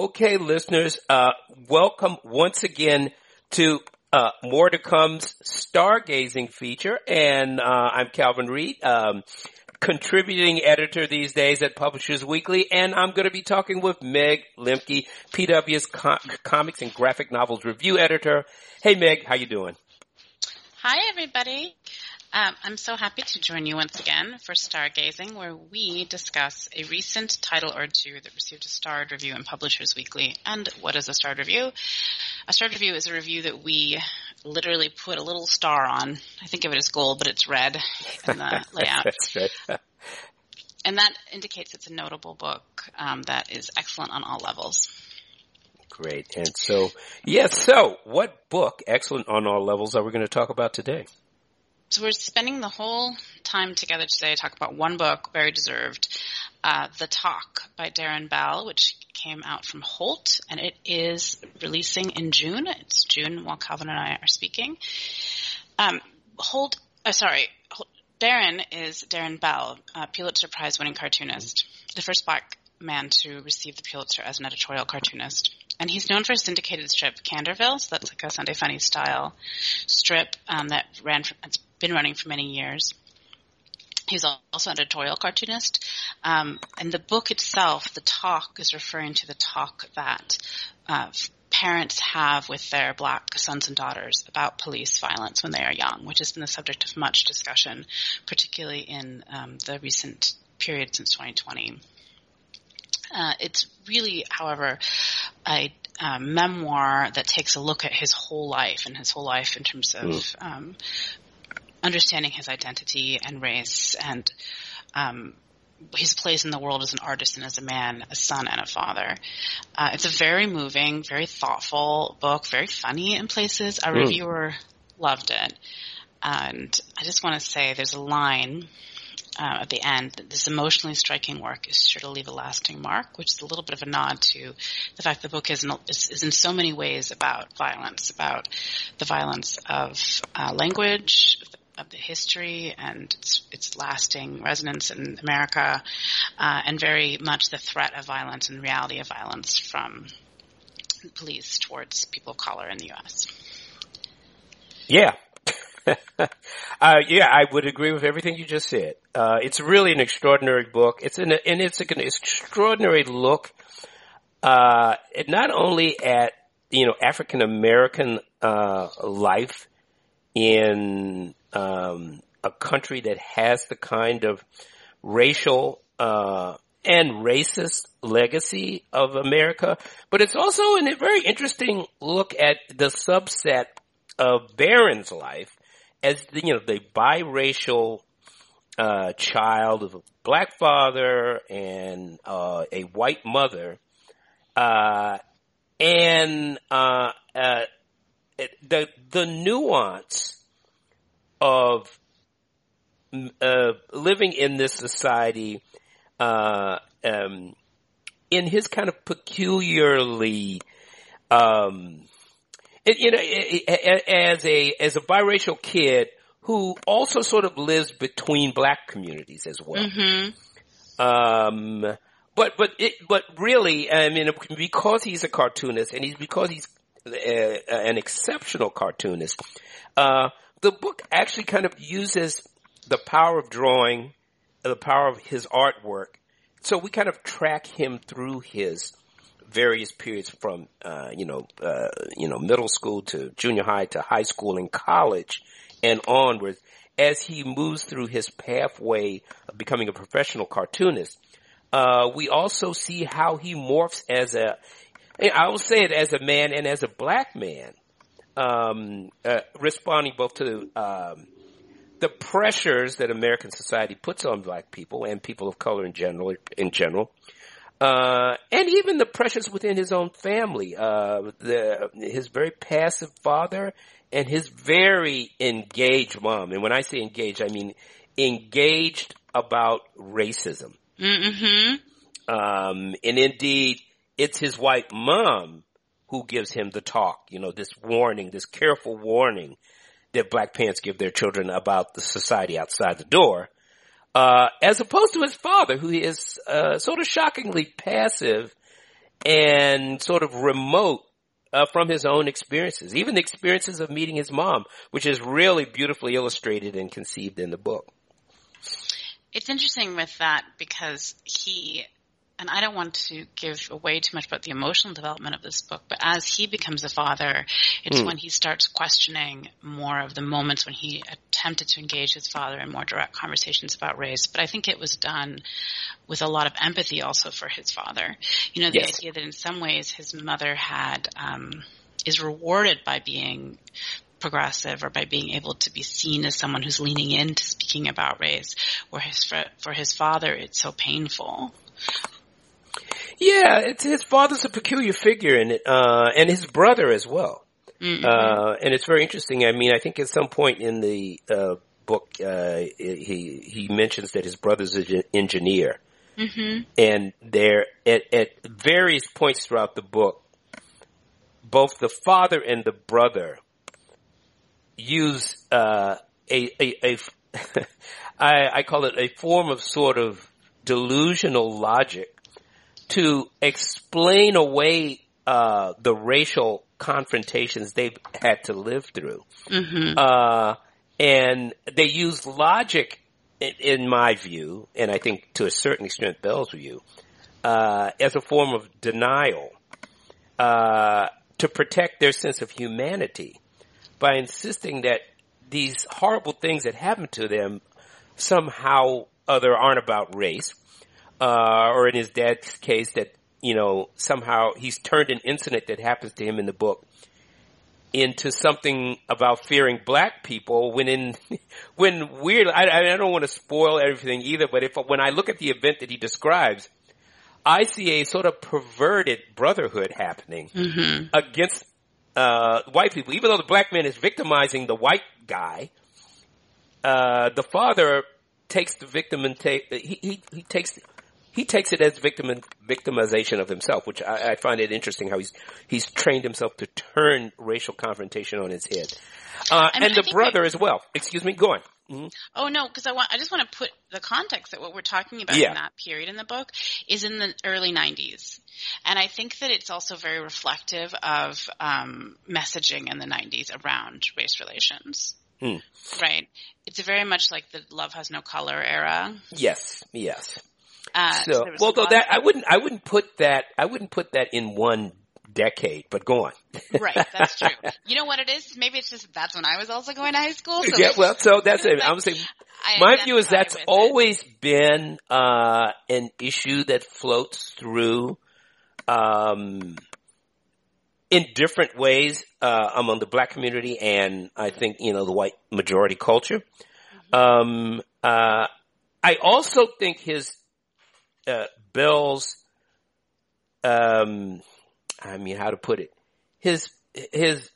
Okay, listeners, welcome once again to More to Come's Stargazing feature, and I'm Calvin Reed, contributing editor these days at Publishers Weekly, and I'm going to be talking with Meg Lemke, PW's comics and graphic novels review editor. Hey, Meg, how you doing? Hi, everybody. I'm so happy to join you once again for Stargazing, where we discuss a recent title or two that received a starred review in Publishers Weekly. And what is a starred review? A starred review is a review that we literally put a little star on. I think of it as gold, but it's red in the layout. That's right. And that indicates it's a notable book that is excellent on all levels. Great. And so, so what book, excellent on all levels, are we going to talk about today? So we're spending the whole time together today to talk about one book, very deserved, The Talk by Darrin Bell, which came out from Holt, and it is releasing in June. It's June while Calvin and I are speaking. Darrin is Darrin Bell, a Pulitzer Prize winning cartoonist, the first black man to receive the Pulitzer as an editorial cartoonist. And he's known for his syndicated strip, Candorville, so that's like a Sunday Funny style strip that's been running for many years. He's also an editorial cartoonist. And the book itself, The Talk, is referring to the talk that parents have with their black sons and daughters about police violence when they are young, which has been the subject of much discussion, particularly in the recent period since 2020. It's really, however, a memoir that takes a look at his whole life in terms of understanding his identity and race and his place in the world as an artist and as a man, a son and a father. It's a very moving, very thoughtful book, very funny in places. Our reviewer loved it. And I just want to say there's a line at the end, this emotionally striking work is sure to leave a lasting mark, which is a little bit of a nod to the fact the book is in so many ways about violence, about the violence of language, of the history, and its lasting resonance in America, and very much the threat of violence and reality of violence from police towards people of color in the U.S. Yeah. I would agree with everything you just said. It's really an extraordinary book. It's an extraordinary look, not only at, African American, life in, a country that has the kind of racial, and racist legacy of America, but it's also a very interesting look at the subset of Darrin's life. As the biracial child of a black father and a white mother, and the nuance of living in this society in his kind of peculiarly. As a biracial kid who also sort of lives between black communities as well. Mm-hmm. But really, because he's a cartoonist and because he's an exceptional cartoonist, the book actually kind of uses the power of drawing, the power of his artwork. So we kind of track him through his various periods from, middle school to junior high to high school and college and onwards as he moves through his pathway of becoming a professional cartoonist. We also see how he morphs as a man and as a black man, responding both to, the pressures that American society puts on black people and people of color in general. And even the pressures within his own family, his very passive father and his very engaged mom. And when I say engaged, I mean engaged about racism. Mm-hmm. And indeed, it's his white mom who gives him the talk, this warning, this careful warning that black parents give their children about the society outside the door. As opposed to his father, who is sort of shockingly passive and sort of remote from his own experiences, even the experiences of meeting his mom, which is really beautifully illustrated and conceived in the book. It's interesting with that because he, and I don't want to give away too much about the emotional development of this book, but as he becomes a father, it's when he starts questioning more of the moments when he attempted to engage his father in more direct conversations about race. But I think it was done with a lot of empathy also for his father. You know, the yes. idea that in some ways his mother had is rewarded by being progressive or by being able to be seen as someone who's leaning into speaking about race, where for his father it's so painful. Yeah, his father's a peculiar figure, and his brother as well. Mm-hmm. And it's very interesting. I mean, I think at some point in the book, he mentions that his brother's an engineer, mm-hmm. and there at various points throughout the book, both the father and the brother use I call it a form of sort of delusional logic to explain away the racial confrontations they've had to live through. Mm-hmm. And they use logic, in my view, and I think to a certain extent Bell's view, as a form of denial to protect their sense of humanity by insisting that these horrible things that happened to them somehow other aren't about race. Or in his dad's case that, you know, somehow he's turned an incident that happens to him in the book into something about fearing black people when weirdly, I don't want to spoil everything either, but when I look at the event that he describes, I see a sort of perverted brotherhood happening mm-hmm. against, white people. Even though the black man is victimizing the white guy, the father takes the victim and he takes it as victimization of himself, which I find it interesting how he's trained himself to turn racial confrontation on his head. I mean, and the brother as well. Excuse me, go on. Mm-hmm. Oh, no, because I just want to put the context that what we're talking about yeah. in that period in the book is in the early 90s. And I think that it's also very reflective of messaging in the 90s around race relations. Mm. Right. It's very much like the Love Has No Color era. Yes. Yes. So, well, though that I wouldn't put that in one decade, but go on. Right. That's true. You know what it is? Maybe it's just, that's when I was also going to high school. So yeah. Well, so that's it. I'm saying my view is that's always been, an issue that floats through, in different ways, among the black community and I think, you know, the white majority culture. I also think Bell's, I mean, how to put it, his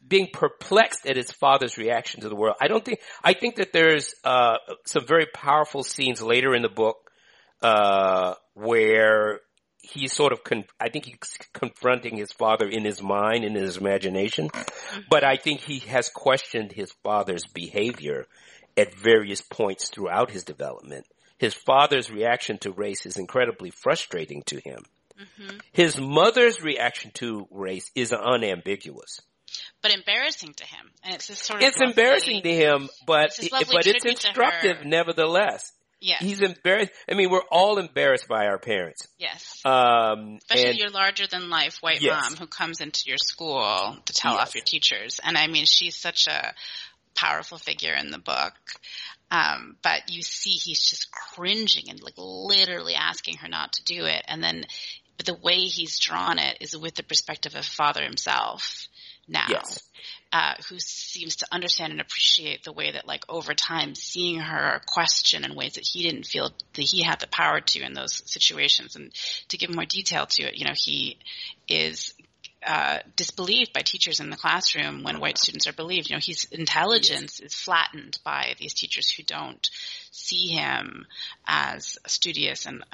being perplexed at his father's reaction to the world. I think that there's, some very powerful scenes later in the book, where he's sort of, I think he's confronting his father in his mind, in his imagination, but I think he has questioned his father's behavior at various points throughout his development. His father's reaction to race is incredibly frustrating to him. Mm-hmm. His mother's reaction to race is unambiguous. But embarrassing to him. And it's just sort of embarrassing to him, but it's instructive nevertheless. Yes. He's embarrassed. I mean, we're all embarrassed by our parents. Yes. Especially your larger-than-life white yes. mom who comes into your school to tell yes. off your teachers. And, I mean, she's such a powerful figure in the book. But you see he's just cringing and, like, literally asking her not to do it. And then the way he's drawn it is with the perspective of father himself now. Yes. Who seems to understand and appreciate the way that, like, over time, seeing her question in ways that he didn't feel that he had the power to in those situations. And to give more detail to it, you know, he is disbelieved by teachers in the classroom when white students are believed. You know, his intelligence yes. is flattened by these teachers who don't see him as studious and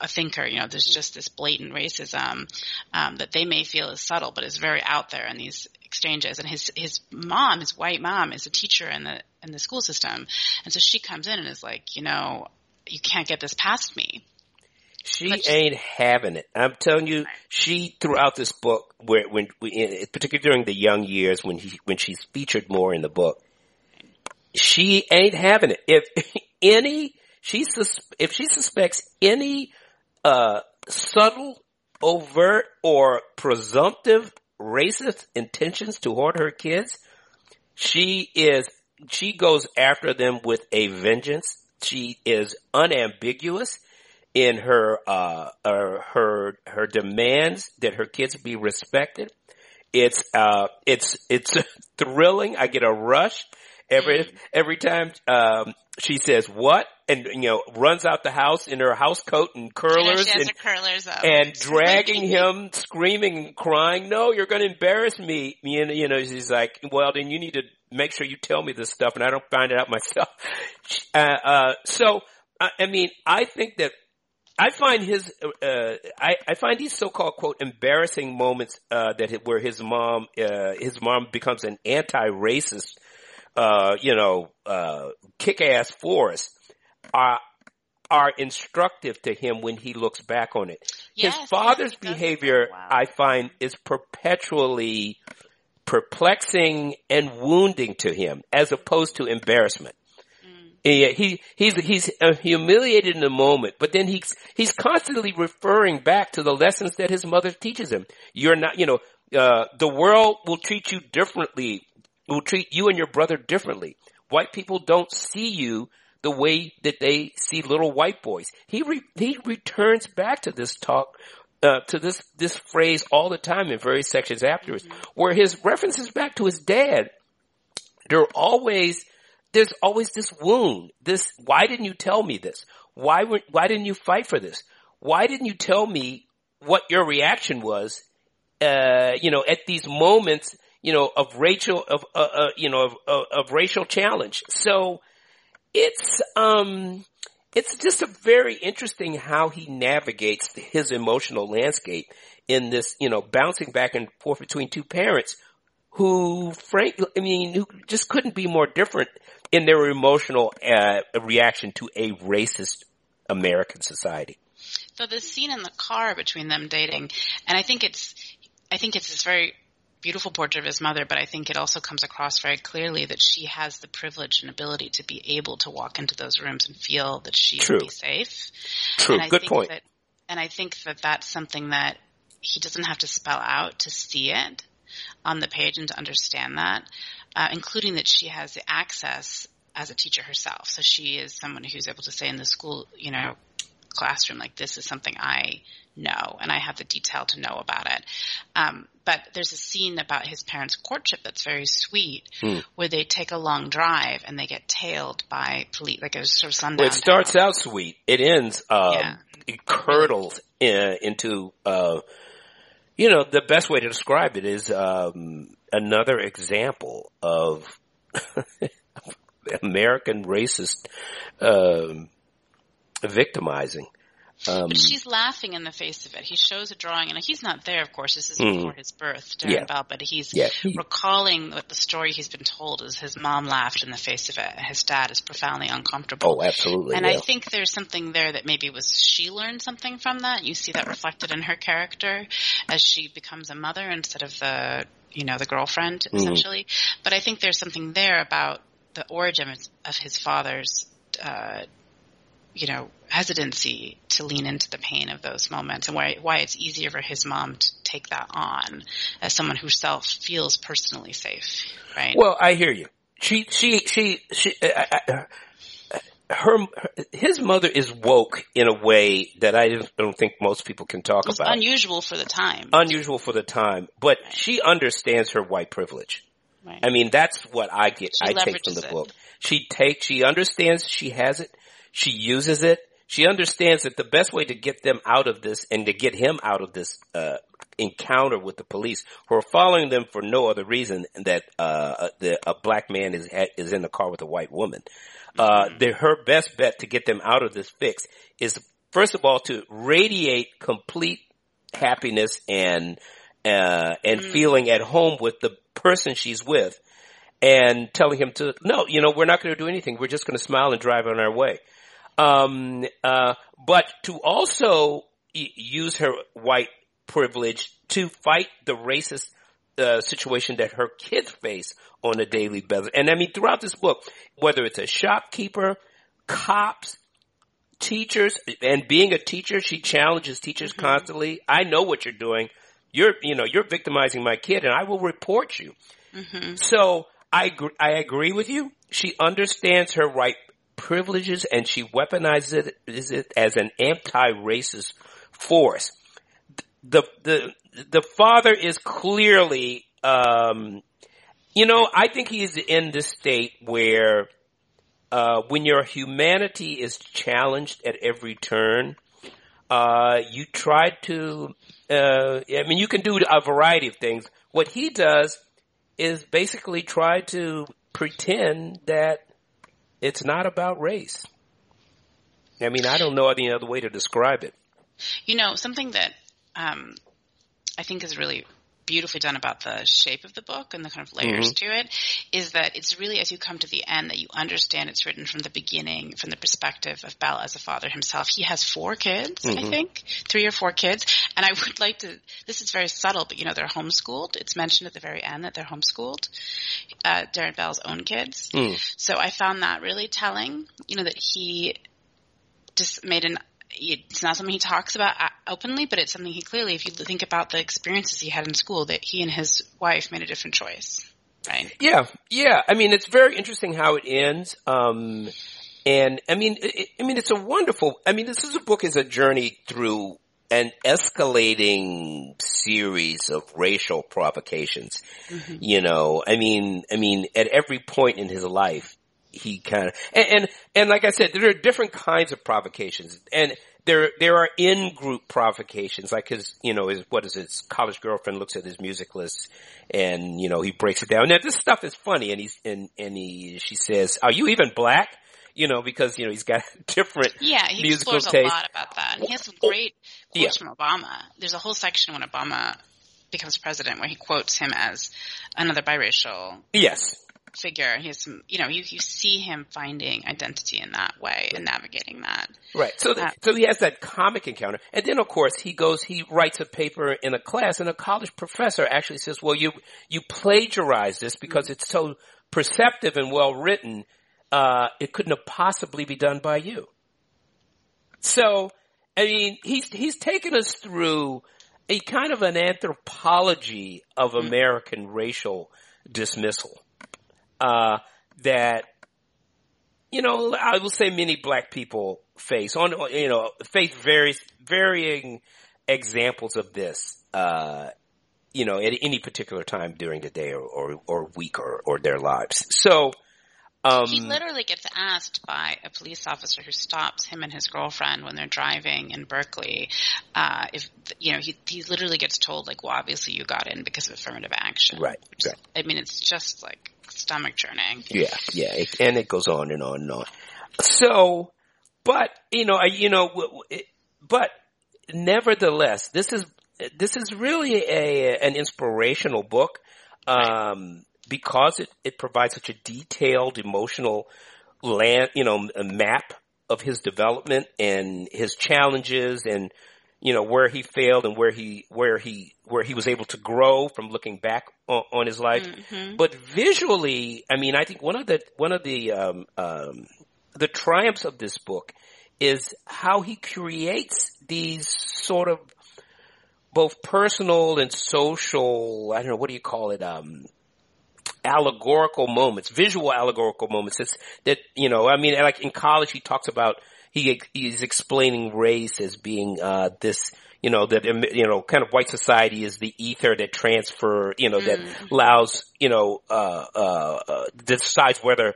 a thinker. You know, there's just this blatant racism that they may feel is subtle but is very out there in these exchanges. And his mom, his white mom, is a teacher in the school system. And so she comes in and is like, you know, you can't get this past me. She ain't having it. I'm telling you, she throughout this book, where when we, particularly during the young years when she's featured more in the book, she ain't having it. If she suspects any subtle, overt, or presumptive racist intentions toward her kids, she goes after them with a vengeance. She is unambiguous in her demands that her kids be respected. It's thrilling. I get a rush every time she says what, and runs out the house in her house coat and curlers, she has her curlers up, and dragging him, screaming and crying, "No, you're going to embarrass me!" She's like, "Well, then you need to make sure you tell me this stuff, and I don't find it out myself." I think that I find I find these so-called quote embarrassing moments where his mom becomes an anti-racist, kick-ass force are instructive to him when he looks back on it. Yes, his father's behavior, wow, I find, is perpetually perplexing and wounding to him, as opposed to embarrassment. He's humiliated in the moment, but then he's constantly referring back to the lessons that his mother teaches him. You're not, the world will treat you differently. Will treat you and your brother differently. White people don't see you the way that they see little white boys. He returns back to this talk, to this phrase all the time in various sections afterwards, where his references back to his dad, there's always this wound. This, why didn't you tell me this? Why didn't you fight for this? Why didn't you tell me what your reaction was? At these moments, of racial challenge. So it's just a very interesting how he navigates his emotional landscape in this, bouncing back and forth between two parents who just couldn't be more different in their emotional reaction to a racist American society. So the scene in the car between them dating, and I think it's this very beautiful portrait of his mother, but I think it also comes across very clearly that she has the privilege and ability to be able to walk into those rooms and feel that she would be safe. True. Good point. And I think that that's something that he doesn't have to spell out to see it on the page and to understand that, including that she has the access as a teacher herself. So she is someone who's able to say in the school, classroom, like, this is something I know and I have the detail to know about it. But there's a scene about his parents' courtship that's very sweet, where they take a long drive and they get tailed by police, like a sort of sundown. Well, it starts out sweet. It ends, it curdles into the best way to describe it is another example of American racist victimizing. But she's laughing in the face of it. He shows a drawing, and he's not there, of course. This is before his birth, Darrin Bell, but he's recalling what the story he's been told is his mom laughed in the face of it. His dad is profoundly uncomfortable. Oh, absolutely. And I think there's something there that maybe she learned something from that. You see that reflected in her character as she becomes a mother instead of the girlfriend, essentially. But I think there's something there about the origin of his father's hesitancy to lean into the pain of those moments, and why it's easier for his mom to take that on as someone who herself feels personally safe, right? Well, I hear you. His mother is woke in a way that I don't think most people can talk about. It's unusual for the time, but she understands her white privilege. Right. I mean, that's what I get. I take from the book. She understands she has it. She uses it. She understands that the best way to get them out of this and to get him out of this encounter with the police, who are following them for no other reason that a black man is in the car with a white woman, her best bet to get them out of this fix is, first of all, to radiate complete happiness and feeling at home with the person she's with, and telling him we're not going to do anything. We're just going to smile and drive on our way. But to also use her white privilege to fight the racist situation that her kids face on a daily basis. And I mean, throughout this book, whether it's a shopkeeper, cops, teachers, and being a teacher, she challenges teachers constantly. I know what you're doing. You're victimizing my kid, and I will report you. So I agree with you. She understands her right privileges, and she weaponizes it as an anti-racist force. The father is clearly, I think he's in this state where, when your humanity is challenged at every turn, you try to, you can do a variety of things. What he does is basically try to pretend that it's not about race. I mean, I don't know any other way to describe it. You know, something that I think is really beautifully done about the shape of the book and the kind of layers to it is that it's really as you come to the end that you understand it's written from the beginning, from the perspective of Bell as a father himself. He has 4 kids, I think, 3 or 4 kids. And I would like to – this is very subtle, but, they're homeschooled. It's mentioned at the very end that they're homeschooled, Darrin Bell's own kids. So I found that really telling, that he just made an – it's not something he talks about openly, but it's something he clearly, if you think about the experiences he had in school, that he and his wife made a different choice, right? Yeah. I mean, it's very interesting how it ends. It's a wonderful, this is a book is a journey through an escalating series of racial provocations. At every point in his life, he kind of, and like I said, there are different kinds of provocations, and there are in-group provocations, like his, his college girlfriend looks at his music list, and, he breaks it down. Now, this stuff is funny, and she says, "Are you even black?" Because, he's got different musical taste. Yeah, he explores a lot about that, and he has some great quotes from Obama. There's a whole section when Obama becomes president where he quotes him as another biracial. Yes. Figure. He has some, you see him finding identity in that way and navigating that. Right. So, so he has that comic encounter. And then, of course, he writes a paper in a class, and a college professor actually says, well, you plagiarized this because it's so perceptive and well written. It couldn't have possibly be done by you. So, he's taken us through a kind of an anthropology of American racial dismissal. That, I will say many black people face varying examples of this, at any particular time during the day or week or their lives. So, he literally gets asked by a police officer who stops him and his girlfriend when they're driving in Berkeley. He literally gets told, obviously you got in because of affirmative action. Right. Exactly. It's just stomach churning. Yeah. And it goes on and on and on. So, but, but nevertheless, this is really an inspirational book. Right. Because it provides such a detailed emotional a map of his development and his challenges and, where he failed and where he was able to grow from looking back on his life. But visually, I think one of the the triumphs of this book is how he creates these sort of both personal and social, allegorical moments, visual allegorical moments. It's that, in college he talks about, he's explaining race as being, kind of white society is the ether that transfer, that allows, decides whether,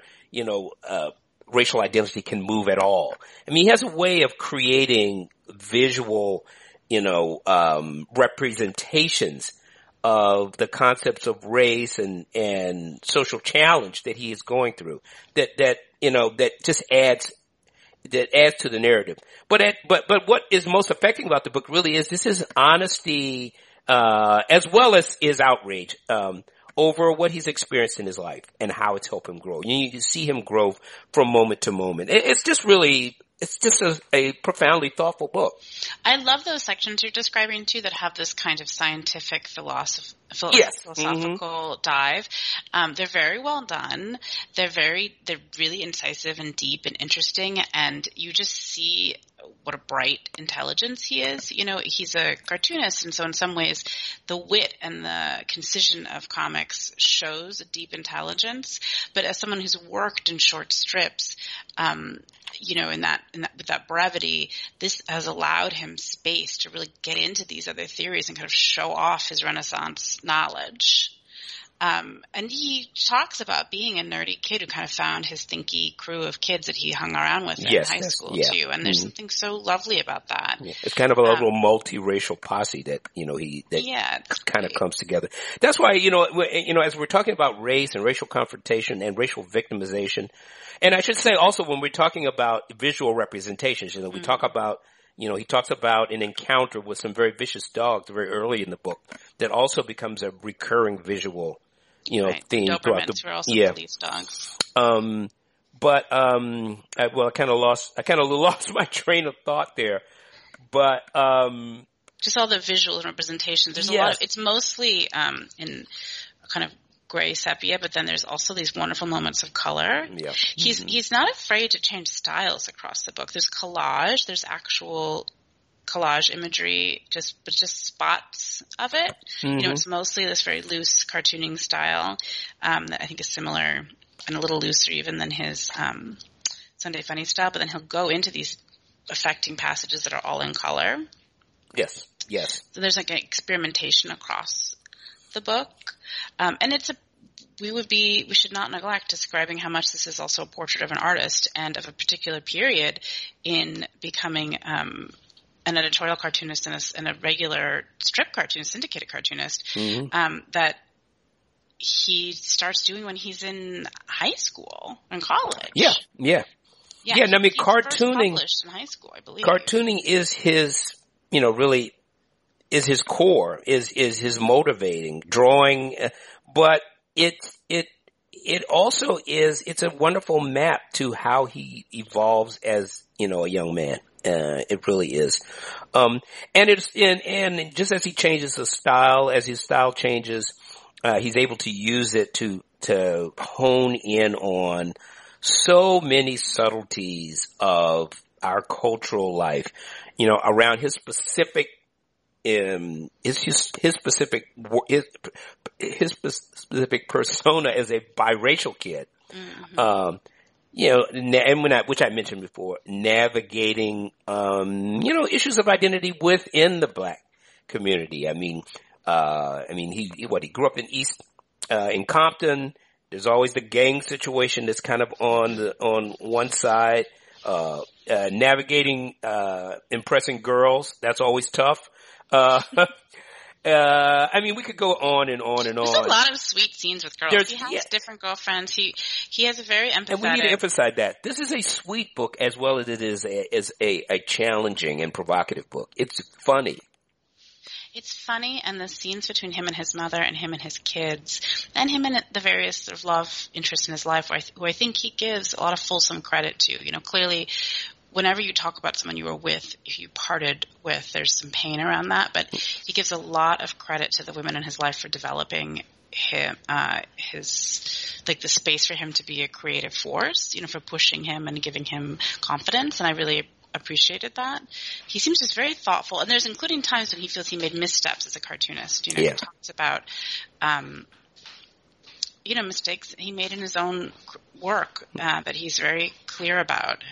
racial identity can move at all. He has a way of creating visual, representations of the concepts of race and social challenge that he is going through that just adds to the narrative. But what is most affecting about the book really is this is honesty, as well as is outrage, over what he's experienced in his life and how it's helped him grow. You see him grow from moment to moment. It's just really It's just a profoundly thoughtful book. I love those sections you're describing, too, that have this kind of scientific philosophical dive. They're very well done. They're really incisive and deep and interesting, and you just see what a bright intelligence he is. You know, he's a cartoonist, and so in some ways the wit and the concision of comics shows a deep intelligence. But as someone who's worked in short strips, you know, with that brevity, this has allowed him space to really get into these other theories and kind of show off his Renaissance knowledge. And he talks about being a nerdy kid who kind of found his thinky crew of kids that he hung around with in high school too. And there's something so lovely about that. Yeah. It's kind of a little multiracial posse that, you know, that comes together. That's why, as we're talking about race and racial confrontation and racial victimization, and I should say also when we're talking about visual representations, you know, we talk about, you know, he talks about an encounter with some very vicious dogs very early in the book that also becomes a recurring visual, theme throughout the book. Dobermans were also police dogs. I kind of lost my train of thought there. But just all the visuals and representations. There's a lot of, it's mostly in kind of gray sepia, but then there's also these wonderful moments of color. Yeah. He's not afraid to change styles across the book. There's collage, there's actual collage imagery, just spots of it. Mm-hmm. You know, it's mostly this very loose cartooning style that I think is similar and a little looser even than his Sunday Funny style, but then he'll go into these affecting passages that are all in color. Yes. So there's like an experimentation across the book. And we should not neglect describing how much this is also a portrait of an artist and of a particular period in becoming an editorial cartoonist and a regular strip cartoonist, syndicated cartoonist, that he starts doing when he's in high school and college. Yeah. And I mean, cartooning published in high school, I believe. Cartooning is his, really is his core, is his motivating drawing, but it also is, it's a wonderful map to how he evolves as, a young man. It really is. And it's, and just as he changes the style, as his style changes, he's able to use it to hone in on so many subtleties of our cultural life, around his specific his specific persona as a biracial kid, and which I mentioned before, navigating issues of identity within the Black community. I mean, he grew up in in Compton. There's always the gang situation that's kind of on one side. Navigating impressing girls, that's always tough. I mean, we could go on and on and on. There's a lot of sweet scenes with girls. He has different girlfriends. He has a very empathetic. And we need to emphasize that this is a sweet book as well as it is a challenging and provocative book. It's funny. It's funny, and the scenes between him and his mother and him and his kids and him and the various sort of love interests in his life, who I think he gives a lot of fulsome credit to. Clearly, whenever you talk about someone you were with, who you parted with, there's some pain around that, but he gives a lot of credit to the women in his life for developing him, the space for him to be a creative force, for pushing him and giving him confidence, and I really appreciated that. He seems just very thoughtful, and there's including times when he feels he made missteps as a cartoonist. He talks about mistakes he made in his own work that he's very clear about.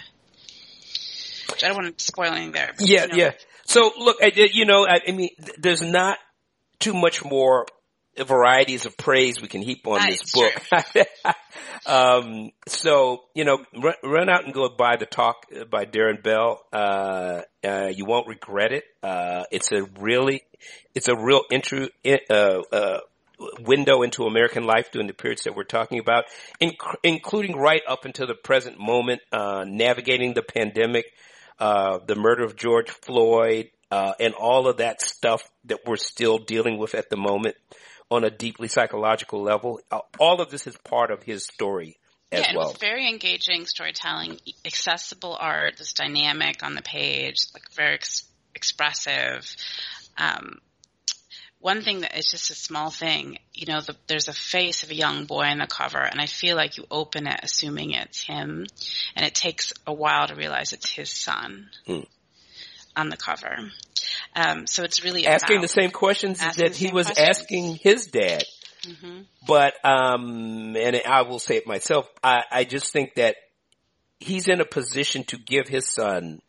I don't want to spoil anything there. So look, I mean, there's not too much more varieties of praise we can heap on this book. Run out and go buy The Talk by Darrin Bell. You won't regret it. It's a real window into American life during the periods that we're talking about, including right up until the present moment, navigating the pandemic, the murder of George Floyd, and all of that stuff that we're still dealing with at the moment on a deeply psychological level. All of this is part of his story as well. It was very engaging storytelling, accessible art, this dynamic on the page, like very expressive. One thing that it's just a small thing, you know, there's a face of a young boy on the cover, and I feel like you open it assuming it's him, and it takes a while to realize it's his son on the cover. So it's really asking the same questions that he was asking his dad. Mm-hmm. But, and I will say it myself, I just think that he's in a position to give his son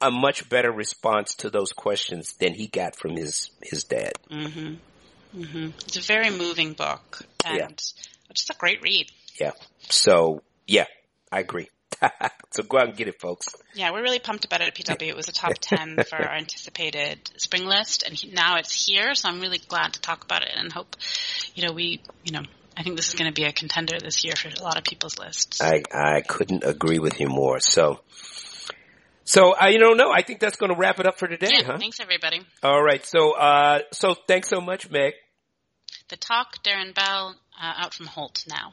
a much better response to those questions than he got from his dad. Mm-hmm. Mm-hmm. It's a very moving book, and just a great read. Yeah. So, yeah, I agree. So go out and get it, folks. Yeah, we're really pumped about it at PW. It was a top 10 for our anticipated spring list, and now it's here. So I'm really glad to talk about it, and hope, you know, I think this is going to be a contender this year for a lot of people's lists. I couldn't agree with you more. So I don't know. I think that's going to wrap it up for today. Yeah, huh? Thanks, everybody. All right. So thanks so much, Meg. The Talk, Darrin Bell, out from Holt now.